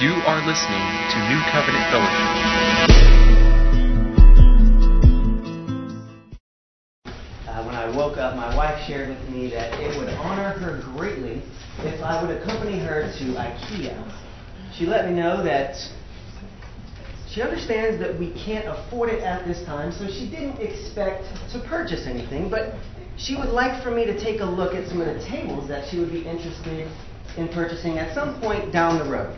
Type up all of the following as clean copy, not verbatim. You are listening to New Covenant Fellowship. When I woke up, my wife shared with me that it would honor her greatly if I would accompany her to IKEA. She let me know that she understands that we can't afford it at this time, so she didn't expect to purchase anything, but she would like for me to take a look at some of the tables that she would be interested in purchasing at some point down the road.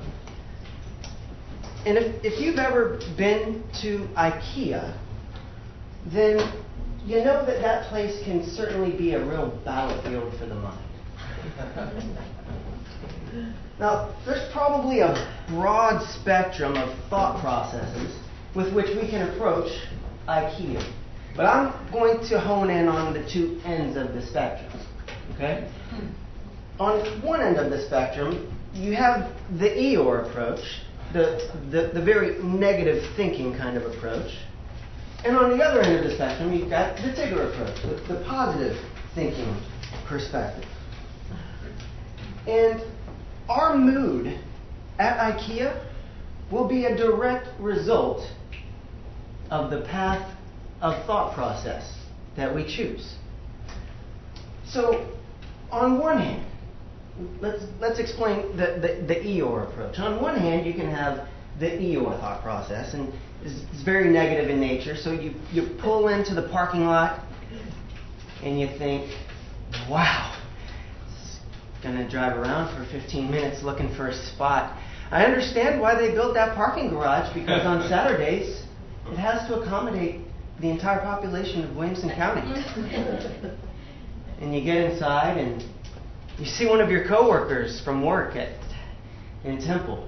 And if you've ever been to IKEA, then you know that that place can certainly be a real battlefield for the mind. Now, there's probably a broad spectrum of thought processes with which we can approach IKEA. But I'm going to hone in on the two ends of the spectrum. Okay? On one end of the spectrum, you have the Eeyore approach, the very negative thinking kind of approach. And on the other end of the spectrum, you've got the Tigger approach, the positive thinking perspective. And our mood at IKEA will be a direct result of the path of thought process that we choose. So, on one hand, let's explain the Eeyore approach. On one hand, you can have the Eeyore thought process, and it's very negative in nature. So you pull into the parking lot, and you think, wow, going to drive around for 15 minutes looking for a spot. I understand why they built that parking garage, because on Saturdays it has to accommodate the entire population of Williamson County. And you get inside and you see one of your coworkers from work in Temple,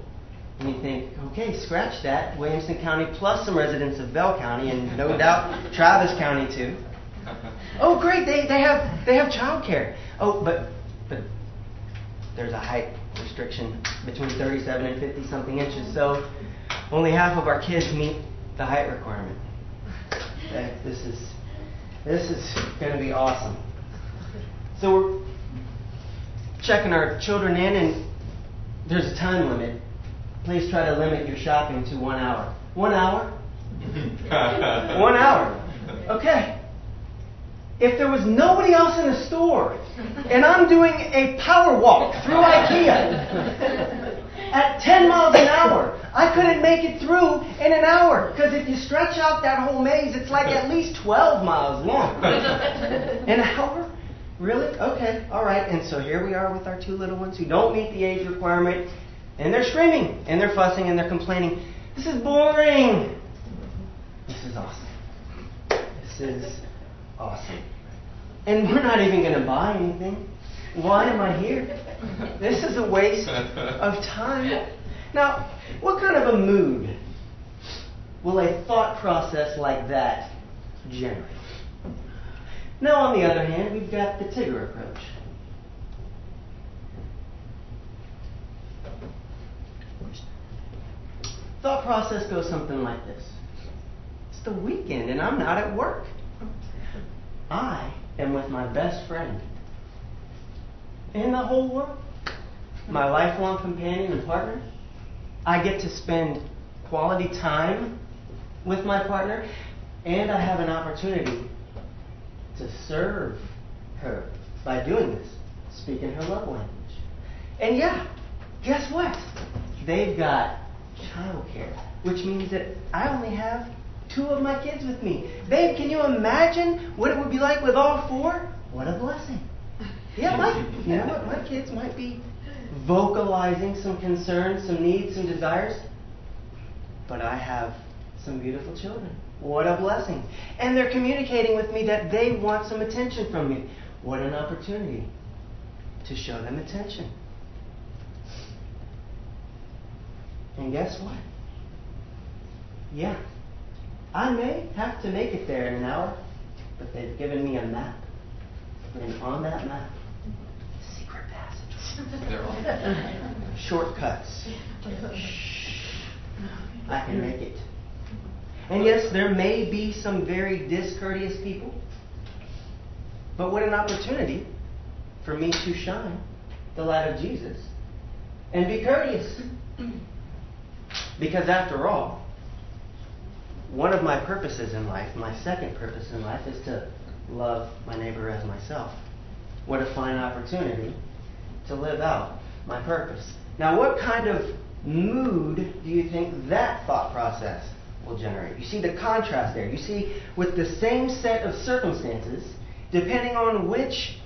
and you think, okay, scratch that, Williamson County plus some residents of Bell County and no doubt Travis County too. Oh great, they have childcare. Oh, but there's a height restriction between 37 and 50-something inches, so only half of our kids meet the height requirement. This is going to be awesome. So we're checking our children in, and there's a time limit. Please try to limit your shopping to 1 hour. 1 hour? 1 hour. Okay. If there was nobody else in the store, and I'm doing a power walk through IKEA at 10 miles an hour, I couldn't make it through in an hour, because if you stretch out that whole maze, it's like at least 12 miles long. An hour? Really? Okay, all right. And so here we are with our two little ones who don't meet the age requirement, and they're screaming, and they're fussing, and they're complaining. This is boring. This is awesome. Awesome. And we're not even going to buy anything. Why am I here? This is a waste of time. Now, what kind of a mood will a thought process like that generate? Now, on the other hand, we've got the Tigger approach. Thought process goes something like this. It's the weekend and I'm not at work. I am with my best friend in the whole world, my lifelong companion and partner. I get to spend quality time with my partner, and I have an opportunity to serve her by doing this, speaking her love language. And yeah, guess what? They've got childcare, which means that I only have 2 of my kids with me. Babe, can you imagine what it would be like with all 4? What a blessing. Yeah, you know what? My kids might be vocalizing some concerns, some needs, some desires, but I have some beautiful children. What a blessing. And they're communicating with me that they want some attention from me. What an opportunity to show them attention. And guess what? Yeah. I may have to make it there in an hour, but they've given me a map. And on that map, secret passages. Shortcuts. Shh. I can make it. And yes, there may be some very discourteous people, but what an opportunity for me to shine the light of Jesus and be courteous. Because after all, one of my purposes in life, my second purpose in life, is to love my neighbor as myself. What a fine opportunity to live out my purpose. Now, what kind of mood do you think that thought process will generate? You see the contrast there. You see, with the same set of circumstances, depending on which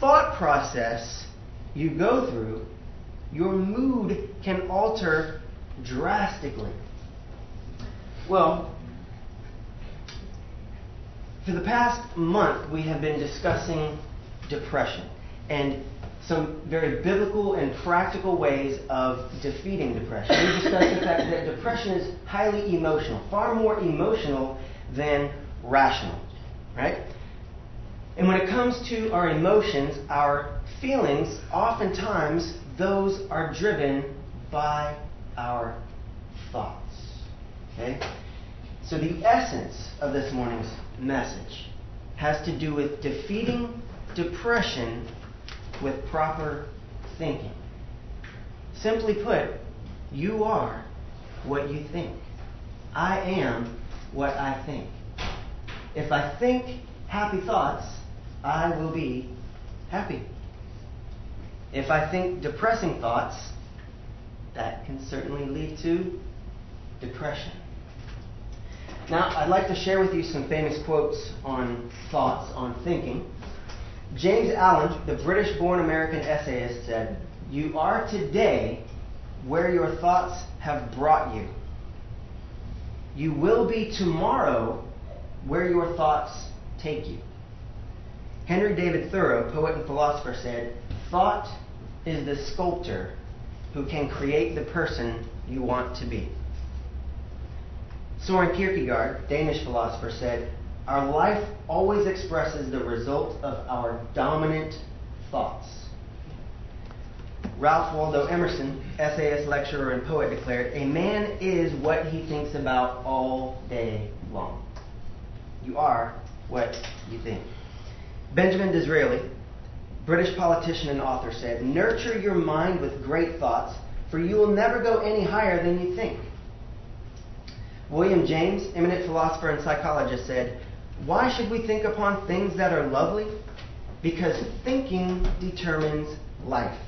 thought process you go through, your mood can alter drastically. Well, for the past month, we have been discussing depression and some very biblical and practical ways of defeating depression. We discussed the fact that depression is highly emotional, far more emotional than rational, right? And when it comes to our emotions, our feelings, oftentimes those are driven by our thoughts, okay? So the essence of this morning's message has to do with defeating depression with proper thinking. Simply put, you are what you think. I am what I think. If I think happy thoughts, I will be happy. If I think depressing thoughts, that can certainly lead to depression. Now, I'd like to share with you some famous quotes on thoughts, on thinking. James Allen, the British-born American essayist, said, "You are today where your thoughts have brought you. You will be tomorrow where your thoughts take you." Henry David Thoreau, poet and philosopher, said, "Thought is the sculptor who can create the person you want to be." Soren Kierkegaard, Danish philosopher, said, "Our life always expresses the result of our dominant thoughts." Ralph Waldo Emerson, essayist, lecturer, and poet, declared, "A man is what he thinks about all day long." You are what you think. Benjamin Disraeli, British politician and author, said, "Nurture your mind with great thoughts, for you will never go any higher than you think." William James, eminent philosopher and psychologist, said, "Why should we think upon things that are lovely? Because thinking determines life."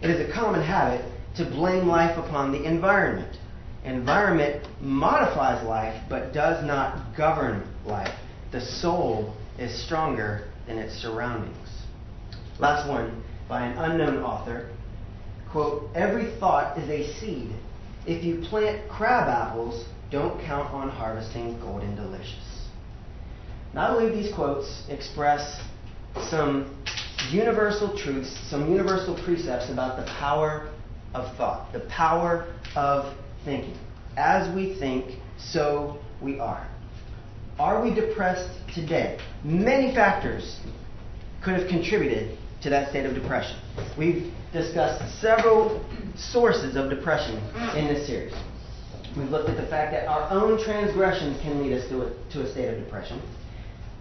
It is a common habit to blame life upon the environment. Environment modifies life, but does not govern life. The soul is stronger than its surroundings. Last one, by an unknown author, quote, "Every thought is a seed. If you plant crab apples, don't count on harvesting golden delicious." Now, I believe these quotes express some universal truths, some universal precepts about the power of thought, the power of thinking. As we think, so we are. Are we depressed today? Many factors could have contributed to that state of depression. We've discussed several sources of depression in this series. We've looked at the fact that our own transgressions can lead us to a state of depression.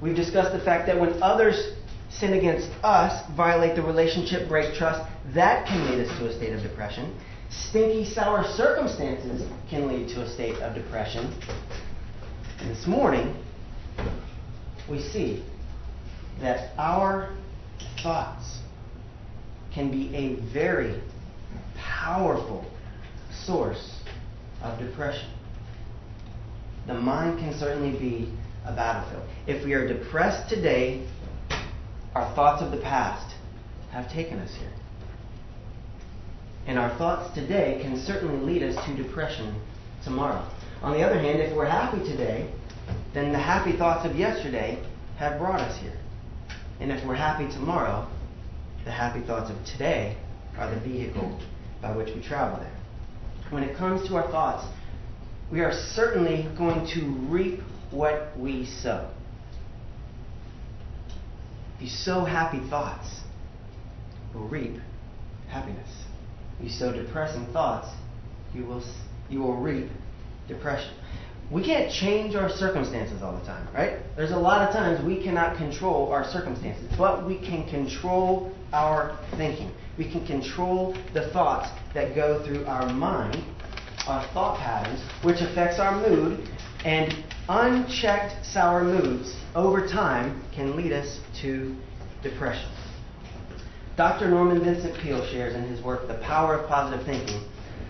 We've discussed the fact that when others sin against us, violate the relationship, break trust, that can lead us to a state of depression. Stinky, sour circumstances can lead to a state of depression. And this morning, we see that our thoughts can be a very powerful source of depression. The mind can certainly be a battlefield. If we are depressed today, our thoughts of the past have taken us here. And our thoughts today can certainly lead us to depression tomorrow. On the other hand, if we're happy today, then the happy thoughts of yesterday have brought us here. And if we're happy tomorrow, the happy thoughts of today are the vehicle by which we travel there. When it comes to our thoughts, we are certainly going to reap what we sow. If you sow happy thoughts, you'll reap happiness. If you sow depressing thoughts, you will reap depression. We can't change our circumstances all the time, right? There's a lot of times we cannot control our circumstances, but we can control our thinking. We can control the thoughts that go through our mind thought patterns, which affects our mood, and unchecked sour moods over time can lead us to depression. Dr. Norman Vincent Peale shares in his work, The Power of Positive Thinking,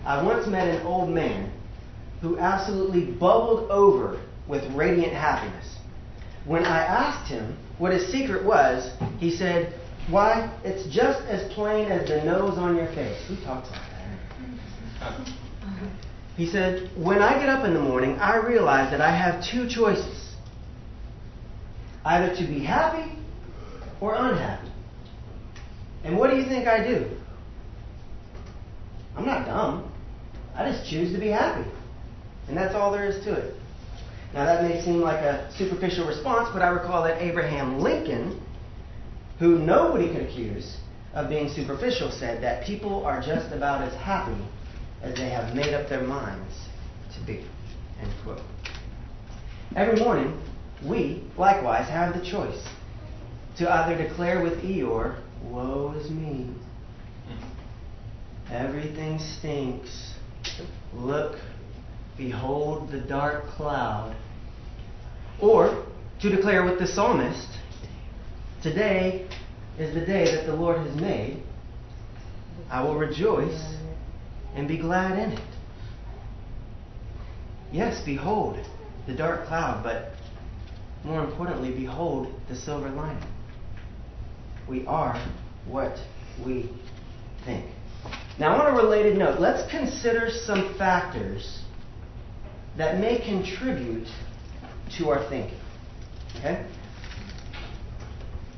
I once met an old man who absolutely bubbled over with radiant happiness. When I asked him what his secret was, he said, "Why, it's just as plain as the nose on your face." Who talks like that? He said, "When I get up in the morning, I realize that I have two choices, either to be happy or unhappy. And what do you think I do? I'm not dumb. I just choose to be happy. And that's all there is to it." Now that may seem like a superficial response, but I recall that Abraham Lincoln, who nobody could accuse of being superficial, said that people are just about as happy as they have made up their minds to be. End quote. Every morning, we likewise have the choice to either declare with Eeyore, "Woe is me. Everything stinks. Look, behold the dark cloud." Or to declare with the psalmist, "Today is the day that the Lord has made. I will rejoice and be glad in it." Yes, behold the dark cloud, but more importantly, behold the silver lining. We are what we think. Now, on a related note, let's consider some factors that may contribute to our thinking. Okay?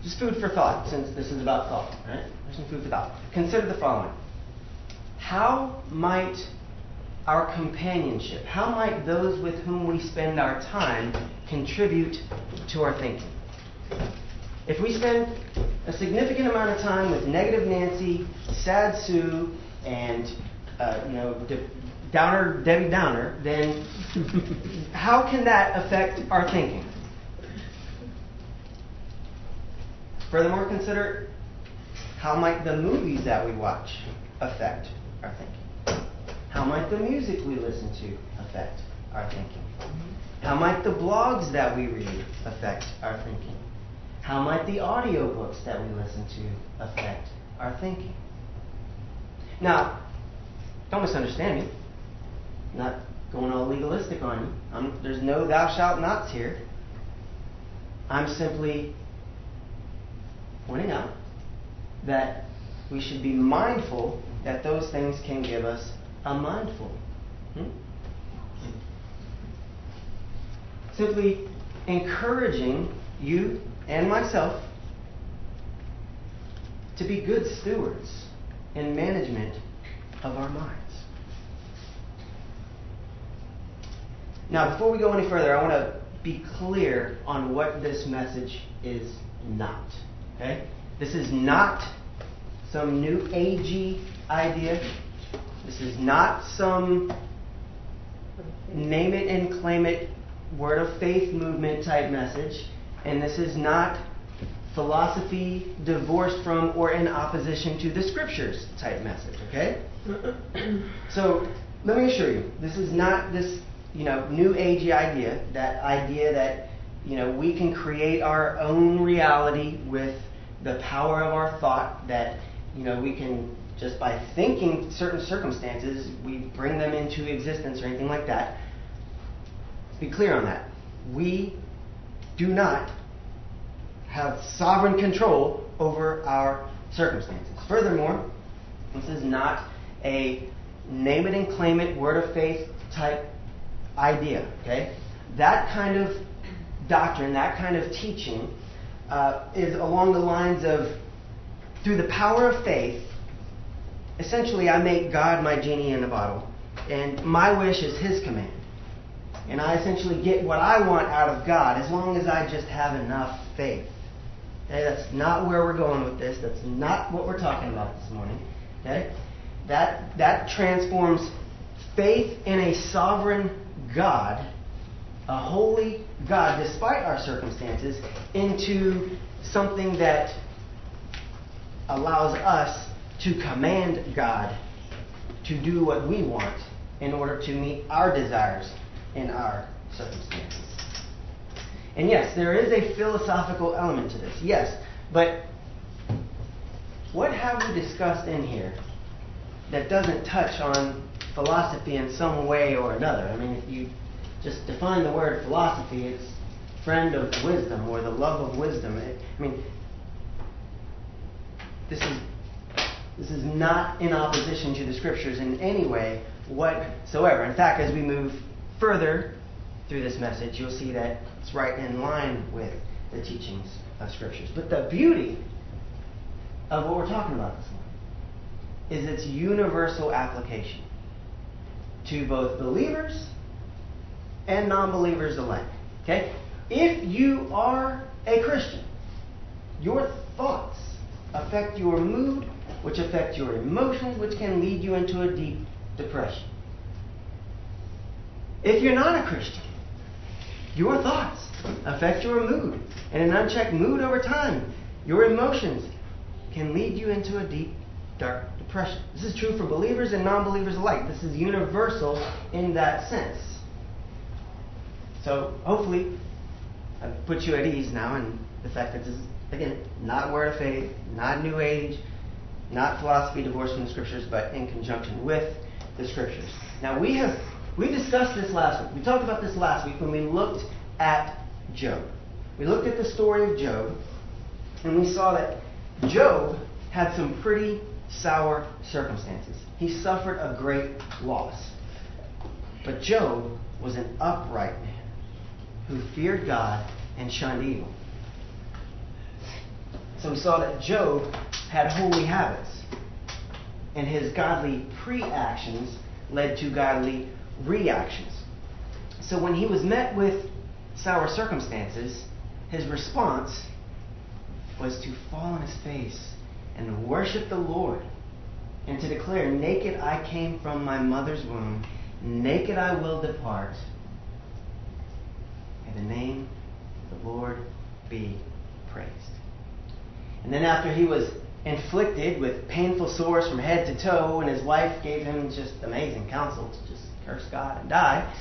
Just food for thought, since this is about thought, right? There's some food for thought. Consider the following. How might our companionship, how might those with whom we spend our time contribute to our thinking? If we spend a significant amount of time with negative Nancy, sad Sue, and Downer Debbie Downer, then how can that affect our thinking? Furthermore, consider how might the movies that we watch affect our thinking? How might the music we listen to affect our thinking? How might the blogs that we read affect our thinking? How might the audiobooks that we listen to affect our thinking? Now, don't misunderstand me. I'm not going all legalistic on you. There's no thou shalt nots here. I'm simply pointing out that we should be mindful that those things can give us a mindful. Simply encouraging you and myself to be good stewards in management of our minds. Now, before we go any further, I want to be clear on what this message is not. Okay? This is not some new agey idea. This is not some name it and claim it word of faith movement type message. And this is not philosophy divorced from or in opposition to the scriptures type message, okay? So let me assure you, this is not this, new agey idea, that idea that, we can create our own reality with the power of our thought, that, we can just by thinking certain circumstances, we bring them into existence or anything like that. Let's be clear on that. We do not have sovereign control over our circumstances. Furthermore, this is not a name it and claim it word of faith type idea. Okay, that kind of doctrine, that kind of teaching is along the lines of, through the power of faith, essentially I make God my genie in the bottle, and my wish is his command. And I essentially get what I want out of God as long as I just have enough faith. Okay, that's not where we're going with this. That's not what we're talking about this morning. Okay? That transforms faith in a sovereign God, a holy God, despite our circumstances, into something that allows us to command God to do what we want in order to meet our desires in our circumstances. And yes, there is a philosophical element to this, yes, but what have we discussed in here that doesn't touch on philosophy in some way or another? I mean, if you just define the word philosophy, it's friend of wisdom or the love of wisdom. This is not in opposition to the scriptures in any way whatsoever. In fact, as we move further through this message, you'll see that it's right in line with the teachings of scriptures. But the beauty of what we're talking about this morning is its universal application to both believers and non-believers alike. Okay? If you are a Christian, your thoughts affect your mood, which affect your emotions, which can lead you into a deep depression. If you're not a Christian, your thoughts affect your mood, and an unchecked mood over time, your emotions can lead you into a deep, dark depression. This is true for believers and non-believers alike. This is universal in that sense. So hopefully I've put you at ease now in the fact that this is, again, not word of faith, not new age, not philosophy divorced from the scriptures, but in conjunction with the scriptures. Now we discussed this last week. We talked about this last week when we looked at Job. We looked at the story of Job, and we saw that Job had some pretty sour circumstances. He suffered a great loss. But Job was an upright man who feared God and shunned evil. So we saw that Job had holy habits, and his godly pre-actions led to godly reactions. So when he was met with sour circumstances, his response was to fall on his face and worship the Lord, and to declare, "Naked I came from my mother's womb, naked I will depart. May the name of the Lord be praised." And then after he was inflicted with painful sores from head to toe, and his wife gave him just amazing counsel to just curse God and die,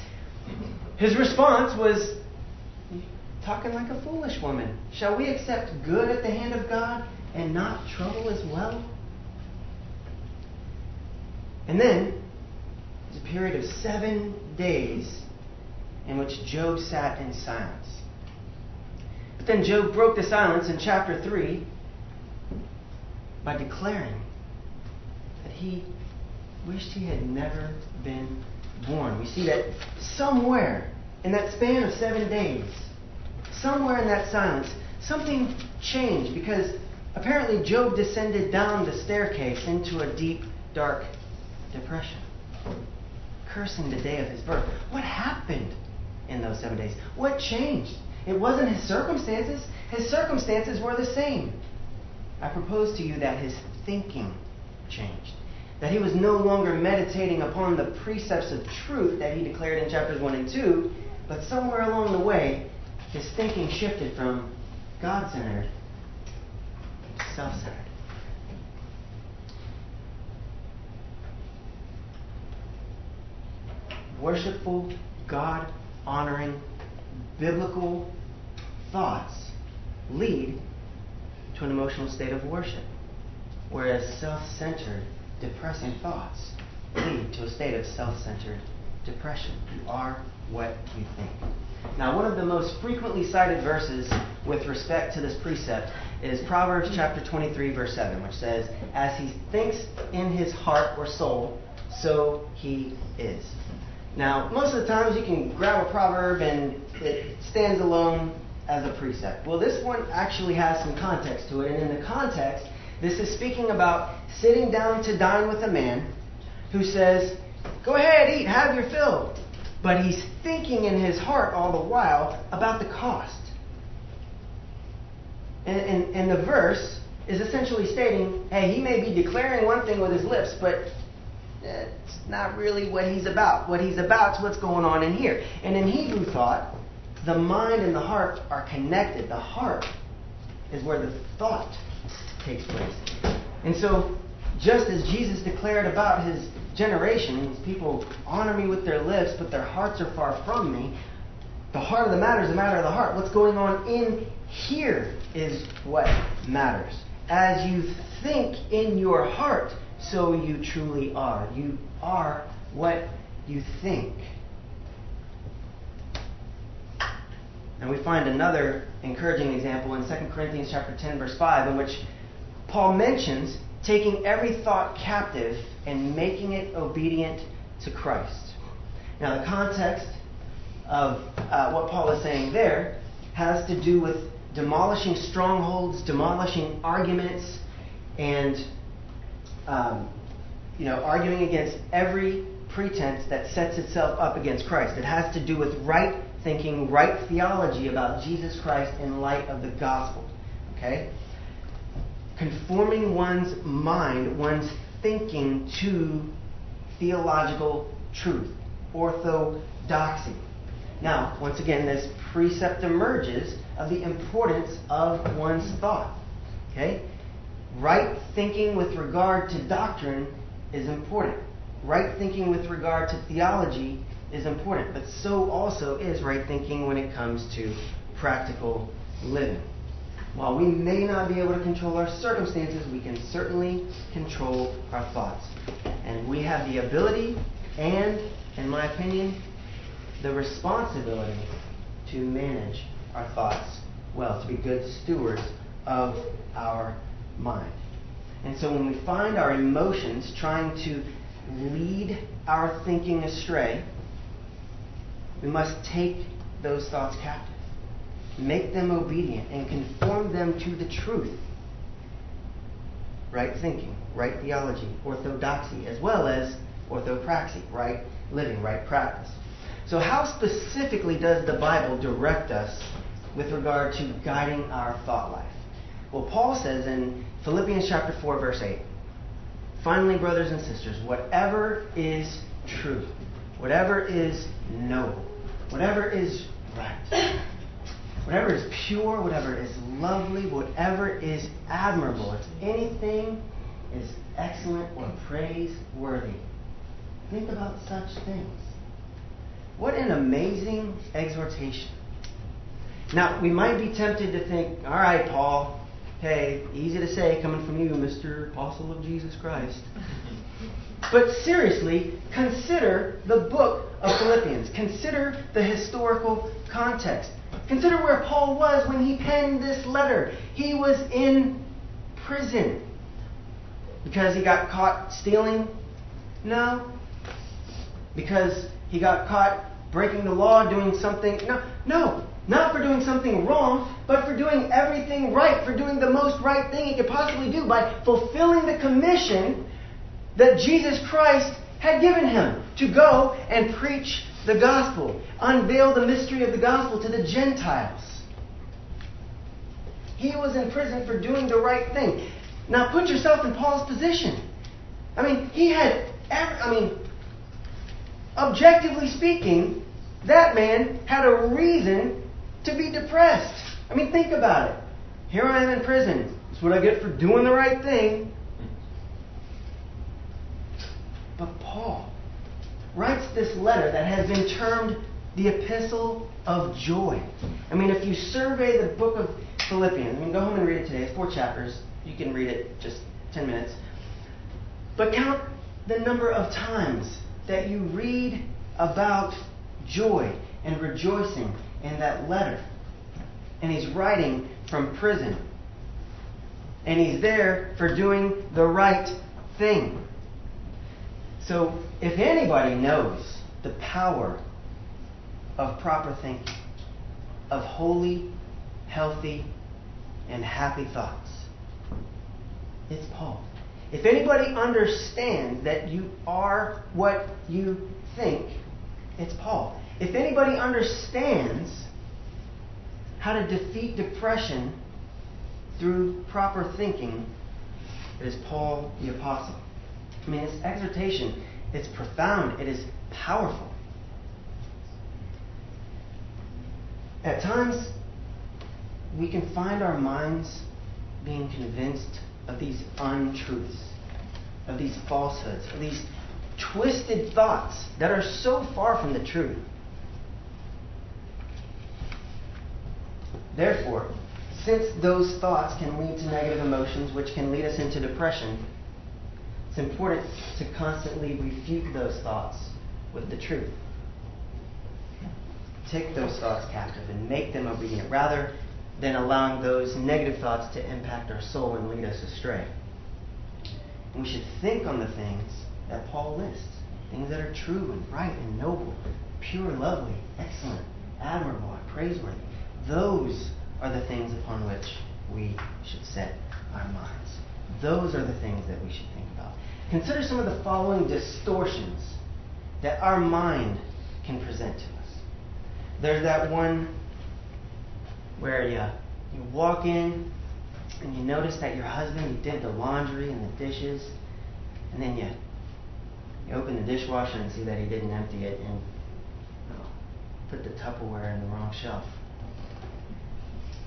his response was talking like a foolish woman. "Shall we accept good at the hand of God and not trouble as well?" And then there's a period of 7 days in which Job sat in silence. But then Job broke the silence in chapter 3 by declaring that he wished he had never been born. We see that somewhere in that span of 7 days, somewhere in that silence, something changed, because apparently Job descended down the staircase into a deep, dark depression, cursing the day of his birth. What happened in those 7 days? What changed? It wasn't his circumstances. His circumstances were the same. I propose to you that his thinking changed, that he was no longer meditating upon the precepts of truth that he declared in chapters 1 and 2, but somewhere along the way, his thinking shifted from God-centered to self-centered. Worshipful, God-honoring, biblical thoughts lead to an emotional state of worship, whereas self-centered, depressing thoughts lead to a state of self-centered depression. You are what you think. Now, one of the most frequently cited verses with respect to this precept is Proverbs chapter 23, verse 7, which says, "As he thinks in his heart or soul, so he is." Now, most of the times you can grab a proverb and it stands alone as a precept. Well, this one actually has some context to it, and in the context, this is speaking about sitting down to dine with a man who says, "Go ahead, eat, have your fill." But he's thinking in his heart all the while about the cost. And the verse is essentially stating, hey, he may be declaring one thing with his lips, but it's not really what he's about. What he's about is what's going on in here. And in Hebrew thought, the mind and the heart are connected. The heart is where the thought takes place. And so, just as Jesus declared about his generations, people honor me with their lips, but their hearts are far from me. The heart of the matter is the matter of the heart. What's going on in here is what matters. As you think in your heart, so you truly are. You are what you think. And we find another encouraging example in 2 Corinthians chapter 10, verse 5, in which Paul mentions taking every thought captive and making it obedient to Christ. Now, the context of what Paul is saying there has to do with demolishing strongholds, demolishing arguments, and arguing against every pretense that sets itself up against Christ. It has to do with right thinking, right theology about Jesus Christ in light of the gospel. Okay? Conforming one's mind, one's thinking to theological truth, orthodoxy. Now, once again, this precept emerges of the importance of one's thought. Okay? Right thinking with regard to doctrine is important. Right thinking with regard to theology is important, but so also is right thinking when it comes to practical living. While we may not be able to control our circumstances, we can certainly control our thoughts. And we have the ability and, in my opinion, the responsibility to manage our thoughts well, to be good stewards of our mind. And so when we find our emotions trying to lead our thinking astray, we must take those thoughts captive, make them obedient, and conform them to the truth. Right thinking, right theology, orthodoxy, as well as orthopraxy, right living, right practice. So how specifically does the Bible direct us with regard to guiding our thought life? Well, Paul says in Philippians chapter 4, verse 8, "Finally, brothers and sisters, whatever is true, whatever is noble, whatever is right, whatever is pure, whatever is lovely, whatever is admirable, if anything is excellent or praiseworthy, think about such things." What an amazing exhortation. Now, we might be tempted to think, all right, Paul, hey, easy to say coming from you, Mr. Apostle of Jesus Christ. But seriously, consider the book of Philippians. Consider the historical context. Consider where Paul was when he penned this letter. He was in prison because he got caught stealing? No. Because he got caught breaking the law, doing something? No. Not for doing something wrong, but for doing everything right, for doing the most right thing he could possibly do by fulfilling the commission that Jesus Christ had given him to go and preach the gospel, unveil the mystery of the gospel to the Gentiles. He was in prison for doing the right thing. Now put yourself in Paul's position. I mean, objectively speaking, that man had a reason to be depressed. I mean, think about it. Here I am in prison. That's what I get for doing the right thing. But Paul writes this letter that has been termed the Epistle of Joy. I mean, if you survey the book of Philippians, go home and read it today. It's 4 chapters. You can read it just 10 minutes. But count the number of times that you read about joy and rejoicing in that letter. And he's writing from prison. And he's there for doing the right thing. So if anybody knows the power of proper thinking, of holy, healthy, and happy thoughts, it's Paul. If anybody understands that you are what you think, it's Paul. If anybody understands how to defeat depression through proper thinking, it is Paul the Apostle. I mean, this exhortation is profound. It is powerful. At times, we can find our minds being convinced of these untruths, of these falsehoods, of these twisted thoughts that are so far from the truth. Therefore, since those thoughts can lead to negative emotions, which can lead us into depression, it's important to constantly refute those thoughts with the truth. Take those thoughts captive and make them obedient, rather than allowing those negative thoughts to impact our soul and lead us astray. And we should think on the things that Paul lists, things that are true and right and noble, pure, lovely, excellent, admirable, and praiseworthy. Those are the things upon which we should set our minds. Those are the things that we should think about. Consider some of the following distortions that our mind can present to us. There's that one where you walk in and you notice that your husband, he did the laundry and the dishes, and then you open the dishwasher and see that he didn't empty it and put the Tupperware in the wrong shelf.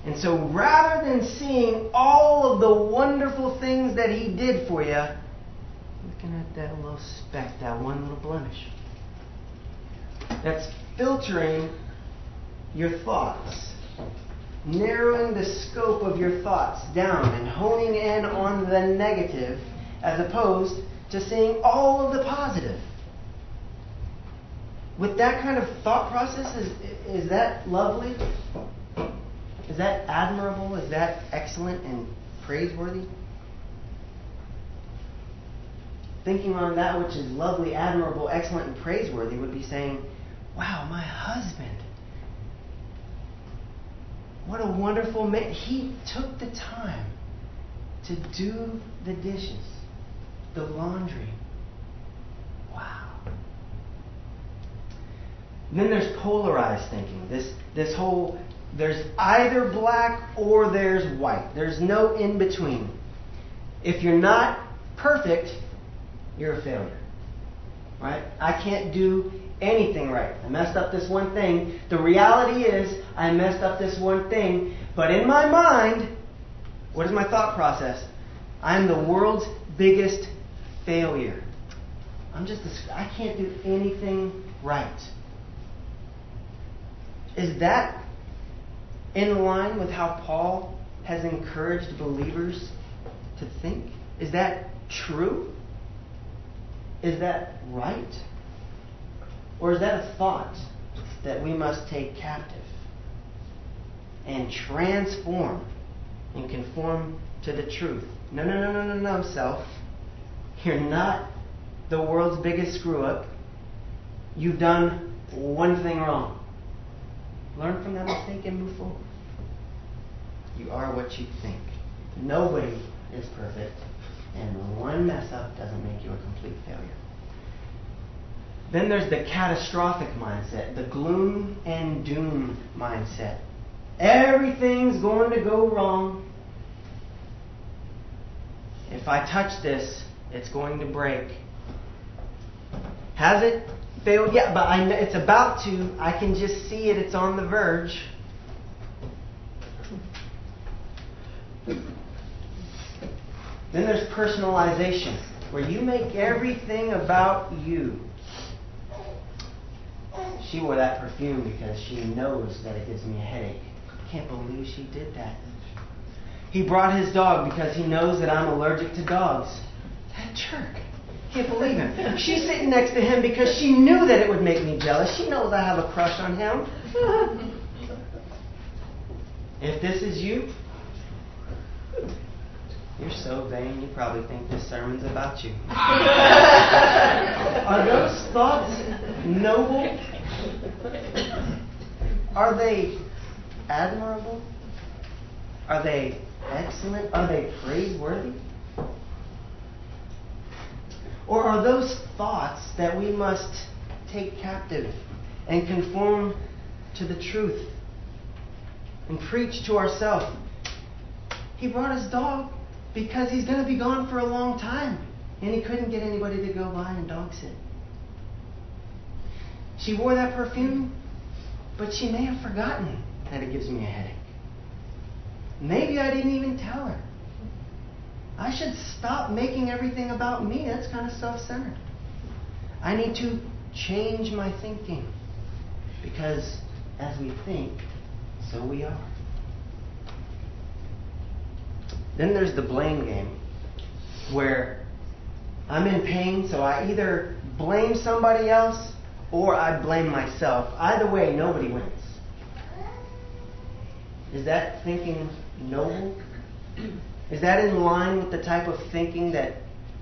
And so rather than seeing all of the wonderful things that he did for you, looking at that little speck, that one little blemish, that's filtering your thoughts, narrowing the scope of your thoughts down and honing in on the negative as opposed to seeing all of the positive. With that kind of thought process, is that lovely? Is that admirable? Is that excellent and praiseworthy? Thinking on that which is lovely, admirable, excellent, and praiseworthy would be saying, wow, my husband, what a wonderful man. He took the time to do the dishes, the laundry. Wow. And then there's polarized thinking. This whole... There's either black or there's white. There's no in between. If you're not perfect, you're a failure. Right? I can't do anything right. I messed up this one thing. The reality is I messed up this one thing. But in my mind, what is my thought process? I'm the world's biggest failure. I can't do anything right. Is that in line with how Paul has encouraged believers to think? Is that true? Is that right? Or is that a thought that we must take captive and transform and conform to the truth? No, self. You're not the world's biggest screw-up. You've done one thing wrong. Learn from that mistake and move forward. You are what you think. Nobody is perfect, and one mess up doesn't make you a complete failure. Then there's the catastrophic mindset, the gloom and doom mindset. Everything's going to go wrong. If I touch this, it's going to break. Has it? Failed, yeah, but it's about to. I can just see it. It's on the verge. Then there's personalization, where you make everything about you. She wore that perfume because she knows that it gives me a headache. I can't believe she did that. He brought his dog because he knows that I'm allergic to dogs. That jerk. Can't believe him. She's sitting next to him because she knew that it would make me jealous. She knows I have a crush on him. If this is you, you're so vain, you probably think this sermon's about you. Are those thoughts noble? Are they admirable? Are they excellent? Are they praiseworthy? Or are those thoughts that we must take captive and conform to the truth and preach to ourselves? He brought his dog because he's going to be gone for a long time and he couldn't get anybody to go by and dog sit. She wore that perfume, but she may have forgotten that it gives me a headache. Maybe I didn't even tell her. I should stop making everything about me. That's kind of self-centered. I need to change my thinking, because as we think, so we are. Then there's the blame game, where I'm in pain, so I either blame somebody else or I blame myself. Either way, nobody wins. Is that thinking noble? Is that in line with the type of thinking that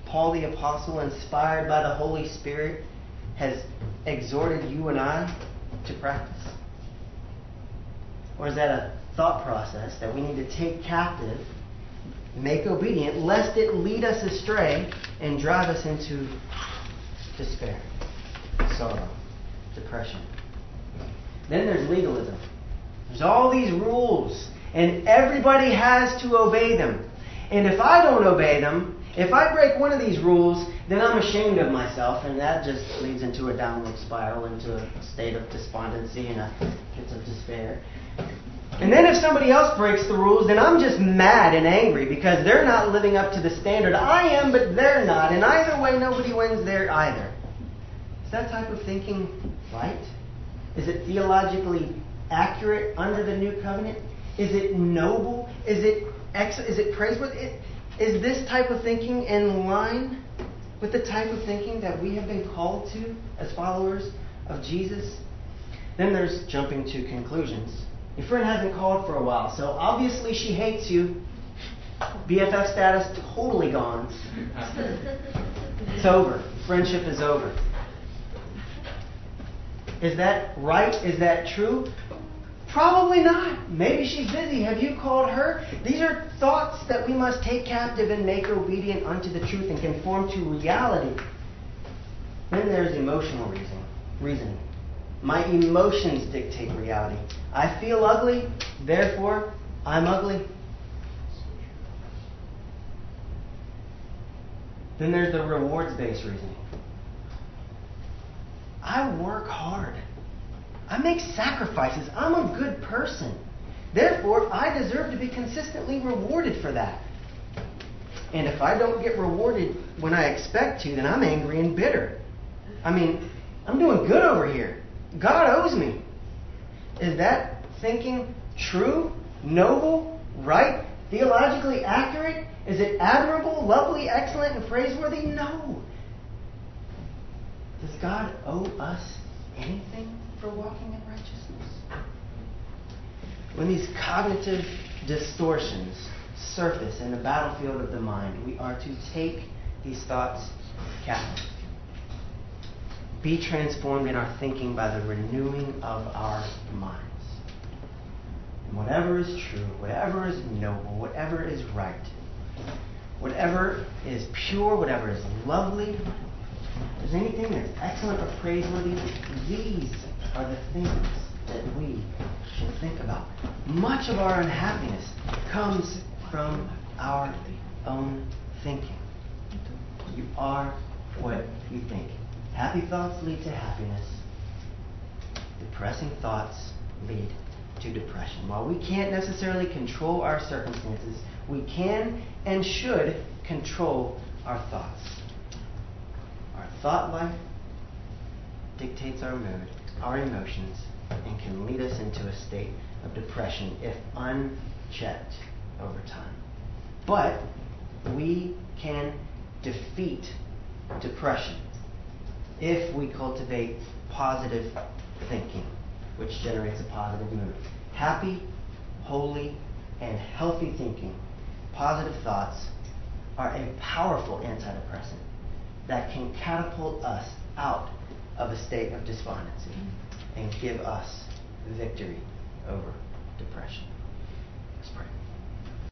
Paul the Apostle, inspired by the Holy Spirit, has exhorted you and I to practice? Or is that a thought process that we need to take captive, make obedient, lest it lead us astray and drive us into despair, sorrow, depression? Then there's legalism. There's all these rules, and everybody has to obey them. And if I don't obey them, if I break one of these rules, then I'm ashamed of myself, and that just leads into a downward spiral, into a state of despondency and a sense of despair. And then if somebody else breaks the rules, then I'm just mad and angry because they're not living up to the standard I am, but they're not. And either way, nobody wins there either. Is that type of thinking right? Is it theologically accurate under the New Covenant? Is it noble? Is it praiseworthy? Is this type of thinking in line with the type of thinking that we have been called to as followers of Jesus? Then there's jumping to conclusions. Your friend hasn't called for a while, so obviously she hates you. BFF status totally gone. It's over. Friendship is over. Is that right? Is that true? Probably not. Maybe she's busy. Have you called her? These are thoughts that we must take captive and make obedient unto the truth and conform to reality. Then there's emotional reasoning. My emotions dictate reality. I feel ugly, therefore I'm ugly. Then there's the rewards-based reasoning. I work hard. I make sacrifices. I'm a good person. Therefore, I deserve to be consistently rewarded for that. And if I don't get rewarded when I expect to, then I'm angry and bitter. I mean, I'm doing good over here. God owes me. Is that thinking true, noble, right, theologically accurate? Is it admirable, lovely, excellent, and praiseworthy? No. Does God owe us anything for walking in righteousness? When these cognitive distortions surface in the battlefield of the mind, we are to take these thoughts captive. Be transformed in our thinking by the renewing of our minds. And whatever is true, whatever is noble, whatever is right, whatever is pure, whatever is lovely, if there's anything that's excellent or praiseworthy, these are the things that we should think about. Much of our unhappiness comes from our own thinking. You are what you think. Happy thoughts lead to happiness. Depressing thoughts lead to depression. While we can't necessarily control our circumstances, we can and should control our thoughts. Our thought life dictates our mood, our emotions, and can lead us into a state of depression if unchecked over time. But we can defeat depression if we cultivate positive thinking, which generates a positive mood. Happy, holy, and healthy thinking, positive thoughts, are a powerful antidepressant that can catapult us out of a state of despondency and give us victory over depression. Let's pray.